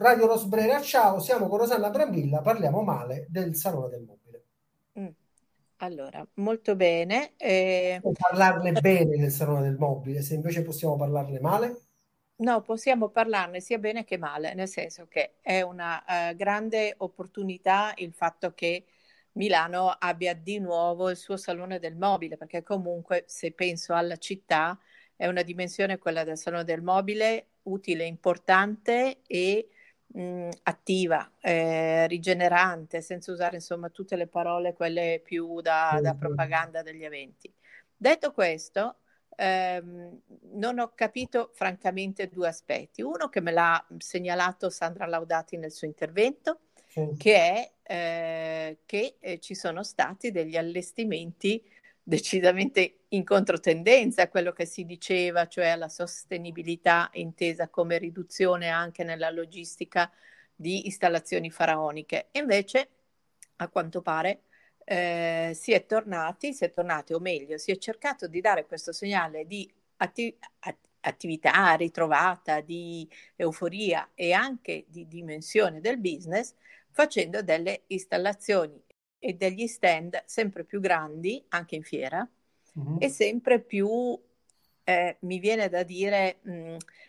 Radio Rosbrera, ciao, siamo con Rosanna Brambilla, parliamo male del Salone del Mobile. Allora, molto bene. Parlarne bene del Salone del Mobile, se invece possiamo parlarne male? No, possiamo parlarne sia bene che male, nel senso che è una grande opportunità il fatto che Milano abbia di nuovo il suo Salone del Mobile, perché comunque, se penso alla città, è una dimensione, quella del Salone del Mobile, utile, importante e attiva, rigenerante, senza usare insomma tutte le parole, quelle più da propaganda degli eventi. Detto questo, non ho capito francamente due aspetti. Uno che me l'ha segnalato Sandra Laudati nel suo intervento, che è che ci sono stati degli allestimenti decisamente in controtendenza a quello che si diceva, cioè alla sostenibilità intesa come riduzione anche nella logistica di installazioni faraoniche. E invece, a quanto pare, si è tornati, o meglio, si è cercato di dare questo segnale di attività ritrovata, di euforia e anche di dimensione del business, facendo delle installazioni e degli stand sempre più grandi, anche in fiera, e sempre più, mi viene da dire,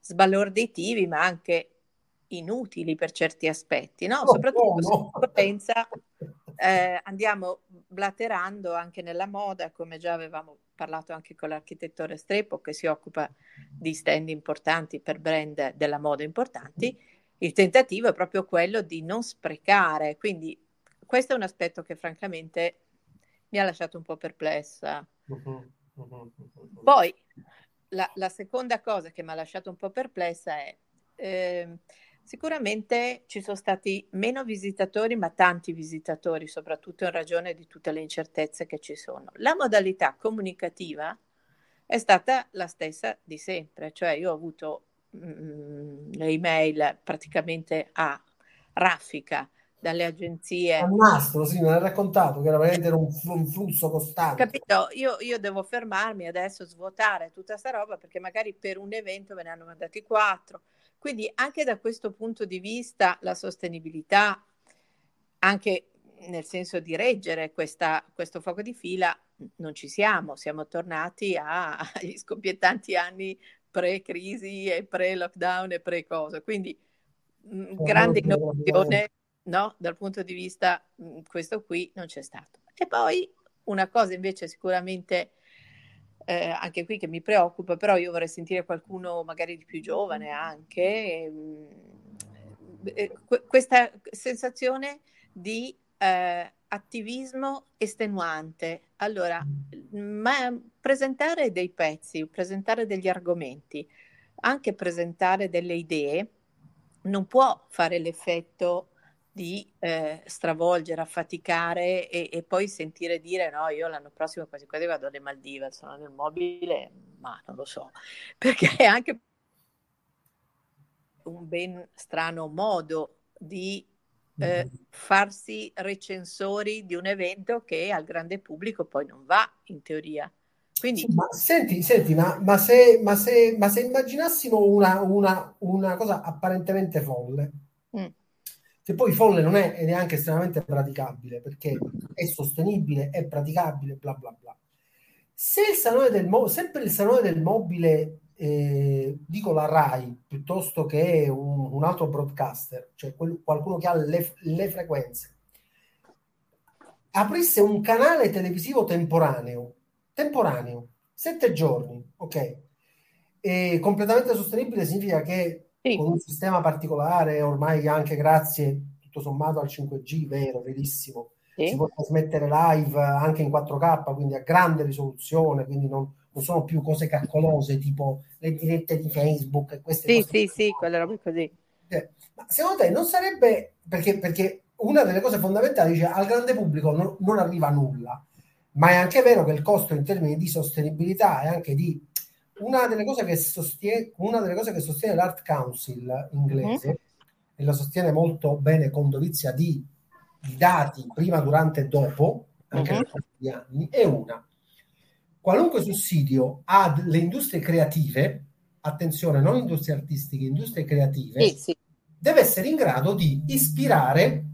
sbalorditivi, ma anche inutili per certi aspetti, no? Soprattutto se pensa, andiamo blaterando anche nella moda, come già avevamo parlato anche con l'architetto Restrepo, che si occupa di stand importanti per brand della moda importanti. Il tentativo è proprio quello di non sprecare, quindi questo è un aspetto che francamente mi ha lasciato un po' perplessa. Poi la seconda cosa che mi ha lasciato un po' perplessa è sicuramente ci sono stati meno visitatori, ma tanti visitatori, soprattutto in ragione di tutte le incertezze che ci sono. La modalità comunicativa è stata la stessa di sempre, cioè io ho avuto le email praticamente a raffica dalle agenzie. Al nastro, sì, me l'ha raccontato, che era veramente un flusso costante. Capito? Io devo fermarmi adesso, svuotare tutta sta roba, perché magari per un evento me ne hanno mandati 4. Quindi anche da questo punto di vista la sostenibilità, anche nel senso di reggere questo fuoco di fila, non ci siamo tornati agli scoppiettanti anni pre-crisi e pre-lockdown e pre-cosa. Quindi grande innovazione, no, dal punto di vista questo qui non c'è stato. E poi una cosa invece sicuramente, anche qui che mi preoccupa, però io vorrei sentire qualcuno magari di più giovane anche, questa sensazione di attivismo estenuante. Allora, ma presentare dei pezzi, presentare degli argomenti, anche presentare delle idee, non può fare l'effetto di stravolgere, affaticare e poi sentire dire no, io l'anno prossimo quasi quasi vado alle Maldive, sono nel mobile, ma non lo so, perché è anche un ben strano modo di farsi recensori di un evento che al grande pubblico poi non va, in teoria. Quindi... Ma senti, ma se immaginassimo una cosa apparentemente folle, che poi folle non è ed è anche estremamente praticabile, perché è sostenibile, è praticabile, bla bla bla. Se il Salone del sempre il Salone del Mobile, dico la Rai, piuttosto che un altro broadcaster, cioè qualcuno che ha le frequenze, aprisse un canale televisivo temporaneo, 7 giorni, ok? E completamente sostenibile significa che con un sistema particolare, ormai anche grazie tutto sommato al 5G, vero, verissimo, si può trasmettere live anche in 4K, quindi a grande risoluzione, quindi non sono più cose caccolose tipo le dirette di Facebook e queste cose. Sì, quelle robe così. Ma secondo te non sarebbe, perché una delle cose fondamentali, cioè al grande pubblico non arriva nulla, ma è anche vero che il costo in termini di sostenibilità e anche di... Una delle cose che sostiene l'Art Council inglese, e la sostiene molto bene con dovizia di dati prima, durante e dopo, anche negli anni, è una. Qualunque sussidio alle industrie creative, attenzione, non industrie artistiche, industrie creative, deve essere in grado di ispirare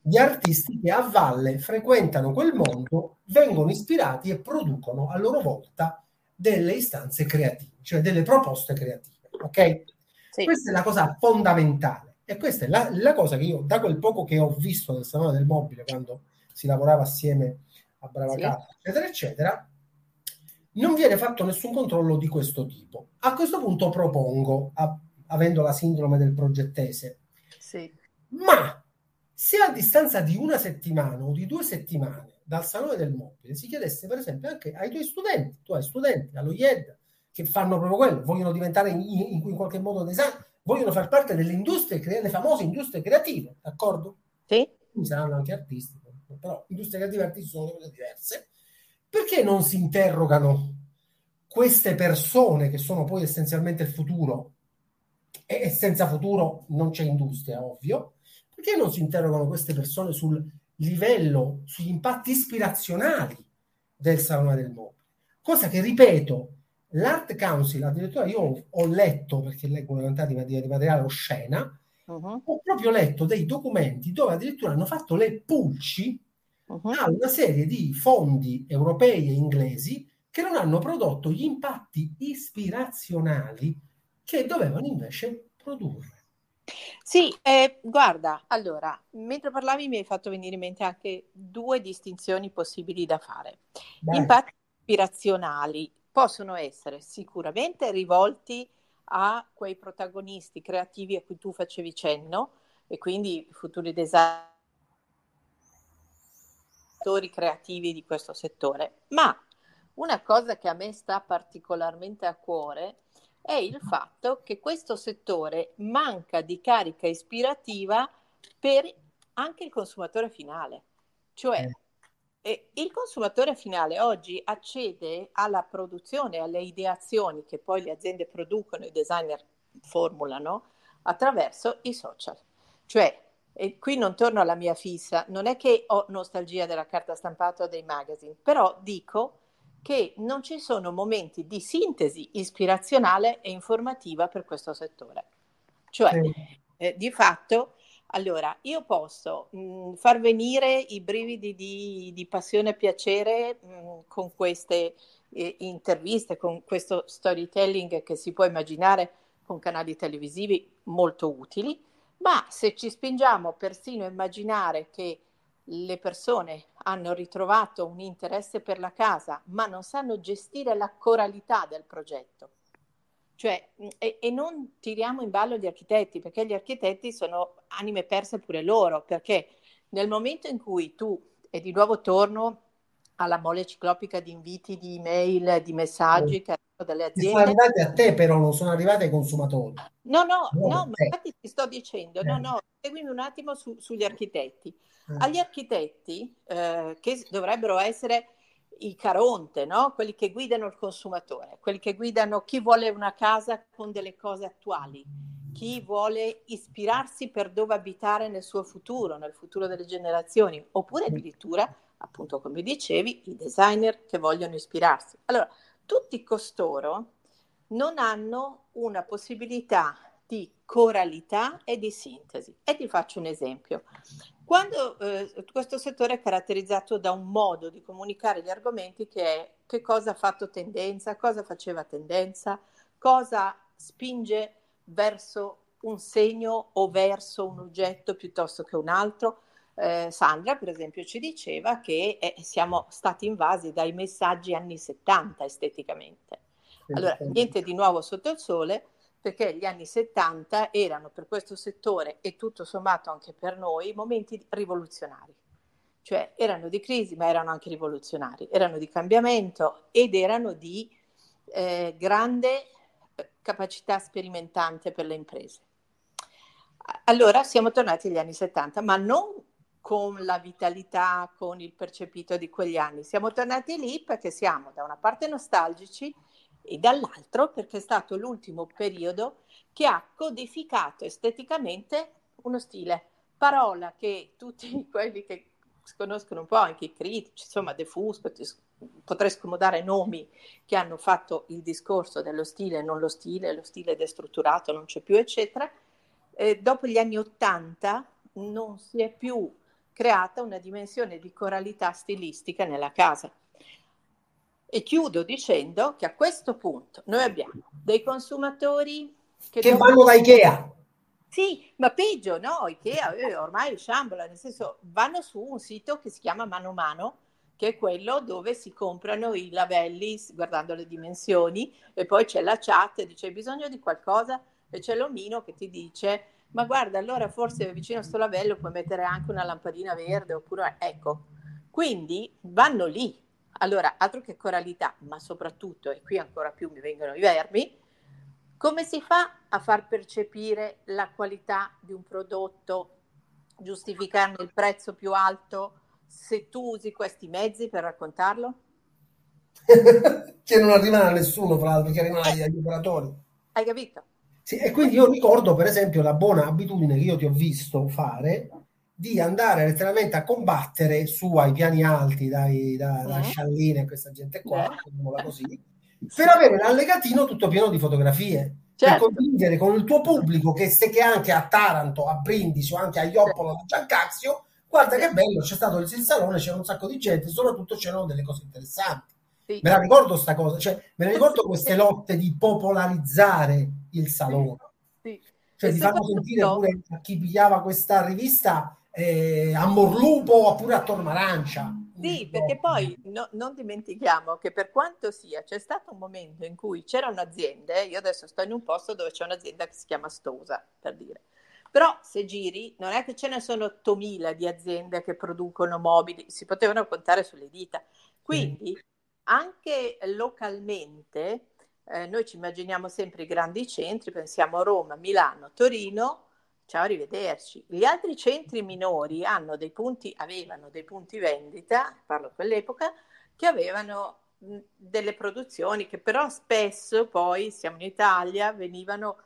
gli artisti che a valle frequentano quel mondo, vengono ispirati e producono a loro volta delle istanze creative, cioè delle proposte creative, ok? Sì. Questa è la cosa fondamentale e questa è la cosa che io, da quel poco che ho visto del Salone del Mobile quando si lavorava assieme a Brava Casa, sì, eccetera, eccetera, non viene fatto nessun controllo di questo tipo. A questo punto propongo, avendo la sindrome del progettese, sì, ma se a distanza di una settimana o di 2 settimane dal Salone del Mobile si chiedesse per esempio anche ai tuoi studenti, tu hai studenti allo IED che fanno proprio quello, vogliono diventare in qualche modo designer, vogliono far parte delle industrie, le famose industrie creative, d'accordo? Sì. Quindi saranno anche artisti, però industrie creative e artisti sono cose diverse. Perché non si interrogano queste persone che sono poi essenzialmente il futuro, e senza futuro non c'è industria, ovvio, perché non si interrogano queste persone sul livello, sugli impatti ispirazionali del Salone del Mobile? Cosa che, ripeto, l'Art Council, addirittura io ho letto, perché leggo una quantità di materiale oscena, ho proprio letto dei documenti dove addirittura hanno fatto le pulci a una serie di fondi europei e inglesi che non hanno prodotto gli impatti ispirazionali che dovevano invece produrre. Sì, guarda, allora, mentre parlavi mi hai fatto venire in mente anche 2 distinzioni possibili da fare. Beh. Impatti ispirazionali possono essere sicuramente rivolti a quei protagonisti creativi a cui tu facevi cenno, e quindi futuri designatori creativi di questo settore, ma una cosa che a me sta particolarmente a cuore è il fatto che questo settore manca di carica ispirativa per anche il consumatore finale, cioè il consumatore finale oggi accede alla produzione, alle ideazioni che poi le aziende producono, i designer formulano, attraverso i social, cioè, e qui non torno alla mia fissa, non è che ho nostalgia della carta stampata o dei magazine, però dico che non ci sono momenti di sintesi ispirazionale e informativa per questo settore. Cioè, di fatto, allora, io posso far venire i brividi di passione e piacere con queste interviste, con questo storytelling che si può immaginare con canali televisivi molto utili, ma se ci spingiamo persino a immaginare che le persone hanno ritrovato un interesse per la casa, ma non sanno gestire la coralità del progetto. Cioè, e non tiriamo in ballo gli architetti, perché gli architetti sono anime perse pure loro, perché nel momento in cui tu, e di nuovo torno alla mole ciclopica di inviti, di email, di messaggi che arrivano dalle aziende... Sono arrivati a te, però non sono arrivati ai consumatori. No, ma infatti ti sto dicendo, seguimi un attimo sugli architetti. Agli architetti, che dovrebbero essere i Caronte, no? Quelli che guidano il consumatore, quelli che guidano chi vuole una casa con delle cose attuali, chi vuole ispirarsi per dove abitare nel suo futuro, nel futuro delle generazioni, oppure addirittura, appunto come dicevi, i designer che vogliono ispirarsi. Allora, tutti costoro non hanno una possibilità di coralità e di sintesi. E ti faccio un esempio. Quando questo settore è caratterizzato da un modo di comunicare gli argomenti che è che cosa ha fatto tendenza, cosa faceva tendenza, cosa spinge verso un segno o verso un oggetto piuttosto che un altro. Sandra, per esempio, ci diceva che siamo stati invasi dai messaggi anni 70 esteticamente. Allora, niente di nuovo sotto il sole, perché gli anni 70 erano per questo settore e tutto sommato anche per noi momenti rivoluzionari, cioè erano di crisi ma erano anche rivoluzionari, erano di cambiamento ed erano di grande capacità sperimentante per le imprese. Allora siamo tornati agli anni 70, ma non con la vitalità, con il percepito di quegli anni, siamo tornati lì perché siamo da una parte nostalgici e dall'altro perché è stato l'ultimo periodo che ha codificato esteticamente uno stile, parola che tutti quelli che conoscono un po', anche i critici, insomma De Fusco, potrei scomodare nomi che hanno fatto il discorso dello stile, non lo stile, lo stile destrutturato, non c'è più, eccetera, dopo gli anni '80 non si è più creata una dimensione di coralità stilistica nella casa. E chiudo dicendo che a questo punto noi abbiamo dei consumatori che vanno da Ikea. Sì, ma peggio, no? Ikea ormai sciambola, nel senso, vanno su un sito che si chiama Mano Mano, che è quello dove si comprano i lavelli guardando le dimensioni, e poi c'è la chat, dice hai bisogno di qualcosa, e c'è l'omino che ti dice ma guarda, allora forse vicino a sto lavello puoi mettere anche una lampadina verde, oppure ecco, quindi vanno lì. Allora, altro che coralità, ma soprattutto, e qui ancora più mi vengono i vermi, come si fa a far percepire la qualità di un prodotto, giustificarne il prezzo più alto, se tu usi questi mezzi per raccontarlo? Che non arrivano a nessuno, fra l'altro, che arrivano agli operatori. Hai capito? Sì, e quindi io ricordo, per esempio, la buona abitudine che io ti ho visto fare di andare letteralmente a combattere su ai piani alti, da Sciallini e questa gente qua, così, per avere l'allegatino tutto pieno di fotografie, certo, per condividere con il tuo pubblico che anche a Taranto, a Brindisi o anche a Ioppolo, a Giancazio, guarda che bello, c'è stato il salone, c'era un sacco di gente, soprattutto c'erano delle cose interessanti. Sì. Me la ricordo sta cosa, cioè me la ricordo queste lotte di popolarizzare il salone. Sì. Sì. Cioè di farlo sentire pure a chi pigliava questa rivista a Morlupo oppure a Tornarancia. Sì, perché poi non dimentichiamo che per quanto sia, c'è stato un momento in cui c'erano aziende, io adesso sto in un posto dove c'è un'azienda che si chiama Stosa, per dire, però se giri non è che ce ne sono 8.000 di aziende che producono mobili, si potevano contare sulle dita, quindi anche localmente noi ci immaginiamo sempre i grandi centri, pensiamo a Roma, Milano, Torino, ciao, arrivederci. Gli altri centri minori avevano dei punti vendita, parlo di quell'epoca, che avevano delle produzioni che però spesso poi, siamo in Italia, venivano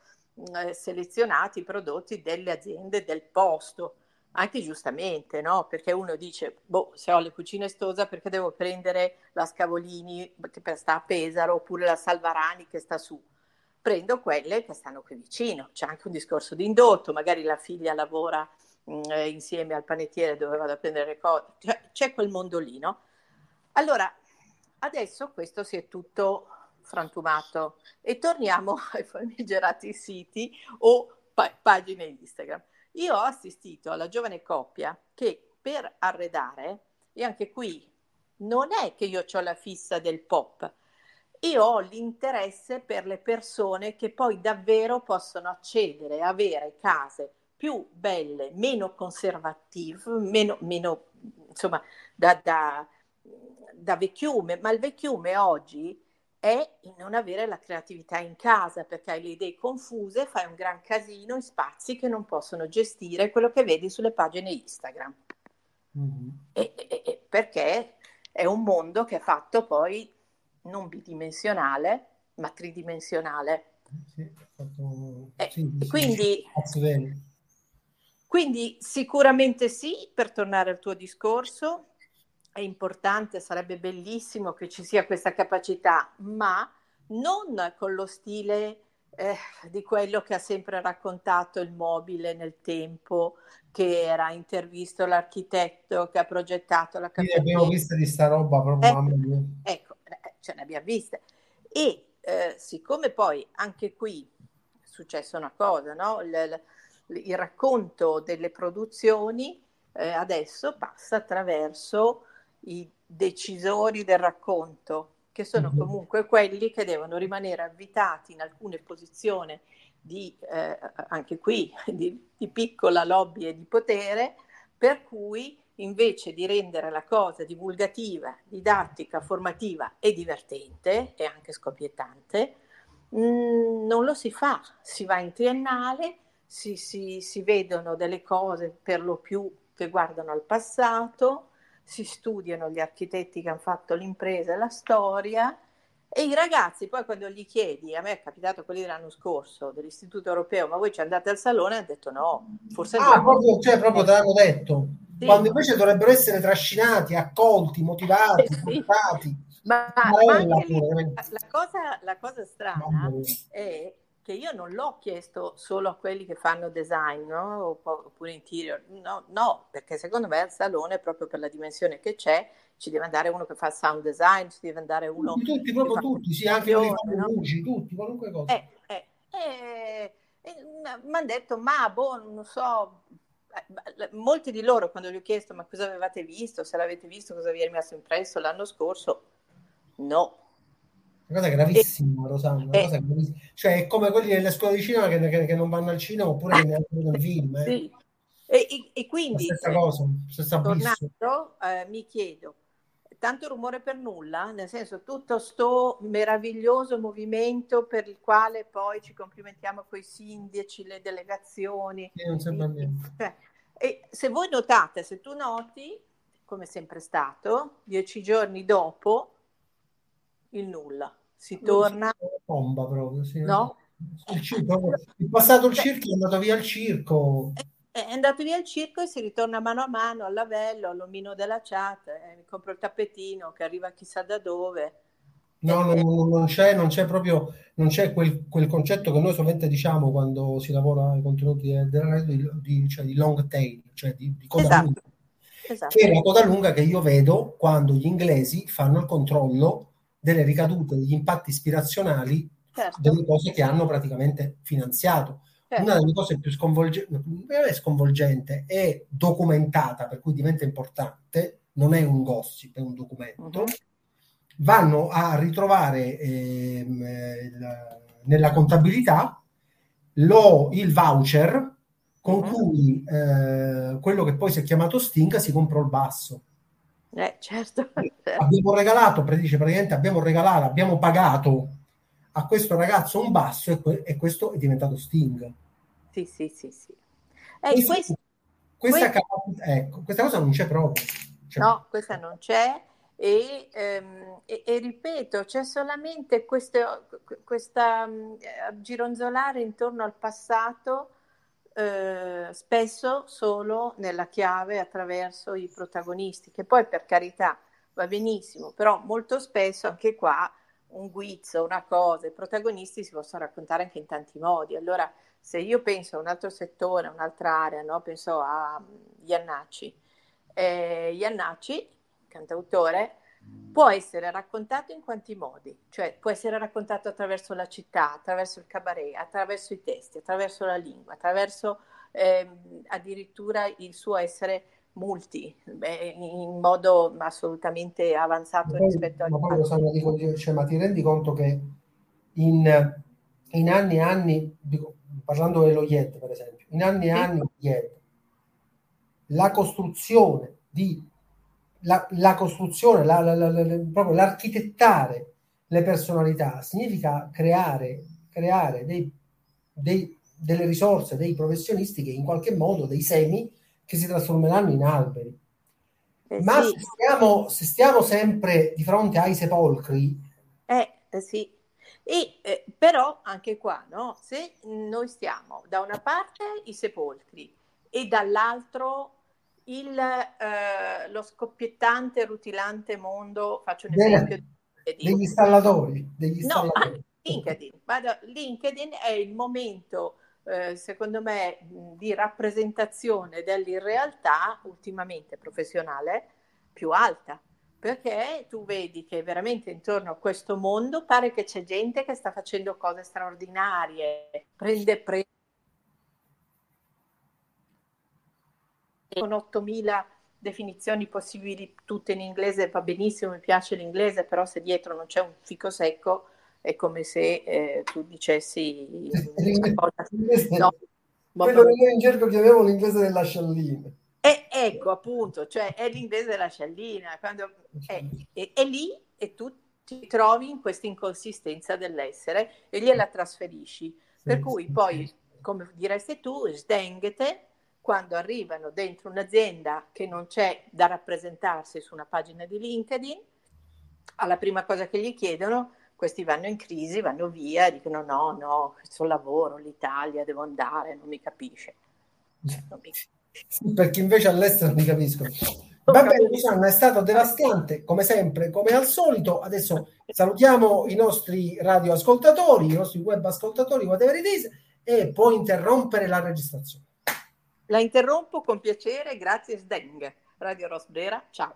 selezionati i prodotti delle aziende del posto, anche giustamente, no? Perché uno dice, boh, se ho le cucine Stosa perché devo prendere la Scavolini che sta a Pesaro oppure la Salvarani che sta su. Prendo quelle che stanno qui vicino, c'è anche un discorso di indotto, magari la figlia lavora insieme al panettiere dove vado a prendere le cose, c'è quel mondolino. Allora, adesso questo si è tutto frantumato e torniamo ai famigerati siti o pagine Instagram. Io ho assistito alla giovane coppia che per arredare, e anche qui non è che io ho la fissa del pop, io ho l'interesse per le persone che poi davvero possono accedere, avere case più belle, meno conservative, meno insomma da vecchiume, ma il vecchiume oggi è non avere la creatività in casa perché hai le idee confuse, fai un gran casino in spazi che non possono gestire quello che vedi sulle pagine Instagram. Mm-hmm. E perché è un mondo che è fatto poi non bidimensionale, ma tridimensionale. Sì, sì, quindi sicuramente sì, per tornare al tuo discorso, è importante, sarebbe bellissimo che ci sia questa capacità, ma non con lo stile di quello che ha sempre raccontato il mobile nel tempo, che era intervisto l'architetto che ha progettato la capacità. Abbiamo visto di sta roba proprio. Ce ne abbiamo viste e siccome poi anche qui è successa una cosa, no? Il racconto delle produzioni adesso passa attraverso i decisori del racconto, che sono comunque quelli che devono rimanere avvitati in alcune posizioni di anche qui di piccola lobby e di potere, per cui invece di rendere la cosa divulgativa, didattica, formativa e divertente e anche scoppiettante, non lo si fa, si va in triennale, si vedono delle cose per lo più che guardano al passato, si studiano gli architetti che hanno fatto l'impresa e la storia, e i ragazzi poi quando gli chiedi, a me è capitato quelli dell'anno scorso dell'Istituto Europeo, ma voi ci andate al salone? Hanno detto no, forse no. Proprio, cioè, proprio te l'hanno detto. Sì. Quando invece dovrebbero essere trascinati, accolti, motivati, portati. Ma anche lì, la cosa strana è che io non l'ho chiesto solo a quelli che fanno design, no? Oppure interior, no, perché secondo me al salone, proprio per la dimensione che c'è, ci deve andare uno che fa sound design, ci deve andare uno... Tutti, proprio tutti, sì, anche luci, tutti, qualunque cosa. Mi hanno detto, ma boh, non so... Molti di loro, quando gli ho chiesto ma cosa avevate visto, se l'avete visto, cosa vi è rimasto impresso l'anno scorso, no. Una cosa gravissima, Rosanna, cosa gravissima. Cioè è come quelli delle scuole di cinema che non vanno al cinema oppure che neanche vedono il film. Sì. E quindi, la stessa cosa, stessa tornando, mi chiedo, tanto rumore per nulla, nel senso tutto sto meraviglioso movimento per il quale poi ci complimentiamo con i sindaci, le delegazioni. Non sembra niente. E se voi notate, se tu noti, come sempre stato, 10 giorni dopo il nulla, si torna... Bomba proprio, sì. No? Il passato il circo è andato via il circo. È andato via il circo e si ritorna mano a mano, al lavello, all'omino della chat, mi compro il tappetino che arriva chissà da dove. Non c'è proprio, non c'è quel concetto che noi sovente diciamo quando si lavora ai contenuti della radio, cioè di long tail, cioè di coda lunga. Esatto. Che è la coda lunga che io vedo quando gli inglesi fanno il controllo delle ricadute, degli impatti ispirazionali, certo, delle cose che hanno praticamente finanziato. Una delle cose più sconvolgente è documentata, per cui diventa importante, non è un gossip, è un documento. Uh-huh. Vanno a ritrovare nella contabilità il voucher con uh-huh. cui quello che poi si è chiamato Stinga si comprò il basso. Certo. Abbiamo pagato a questo ragazzo un basso e questo è diventato Sting. Sì. Questa cosa non c'è proprio. No, questa non c'è e ripeto, c'è solamente questa gironzolare intorno al passato, spesso solo nella chiave attraverso i protagonisti, che poi per carità va benissimo, però molto spesso anche qua un guizzo, una cosa, i protagonisti si possono raccontare anche in tanti modi. Allora, se io penso a un altro settore, a un'altra area, no? Penso a Iannacci. Iannacci, cantautore, può essere raccontato in quanti modi, cioè può essere raccontato attraverso la città, attraverso il cabaret, attraverso i testi, attraverso la lingua, attraverso addirittura il suo essere multi, in modo assolutamente avanzato rispetto a... Ma ti rendi conto che in anni e anni, parlando dello IED per esempio, la costruzione proprio l'architettare le personalità significa creare delle risorse, dei professionisti che in qualche modo, dei semi, che si trasformeranno in alberi. Ma sì. se stiamo sempre di fronte ai sepolcri... sì. E però anche qua, no? Se noi stiamo da una parte i sepolcri e dall'altro lo scoppiettante, rutilante mondo, faccio un esempio... Degli installatori. LinkedIn. LinkedIn è il momento... secondo me di rappresentazione dell'irrealtà ultimamente professionale più alta, perché tu vedi che veramente intorno a questo mondo pare che c'è gente che sta facendo cose straordinarie, prende con 8.000 definizioni possibili, tutte in inglese, va benissimo, mi piace l'inglese, però se dietro non c'è un fico secco è come se tu dicessi no, quello che io in cerco chiamevo l'inglese della sciallina. Ecco, appunto, cioè è l'inglese della sciallina. Quando è lì e tu ti trovi in questa inconsistenza dell'essere e gliela trasferisci. Sì, per cui poi, come diresti tu, sdenghete quando arrivano dentro un'azienda che non c'è da rappresentarsi su una pagina di LinkedIn, alla prima cosa che gli chiedono questi vanno in crisi, vanno via, dicono no, il suo lavoro, l'Italia, devo andare, non mi capisce. Perché invece all'estero non mi capiscono. Va bene Rosanna, è stato devastante come sempre, come al solito. Adesso salutiamo i nostri radioascoltatori, i nostri web ascoltatori, whatever it is, e puoi interrompere la registrazione. La interrompo con piacere, grazie Sdeng. Radio Rosbrera, ciao.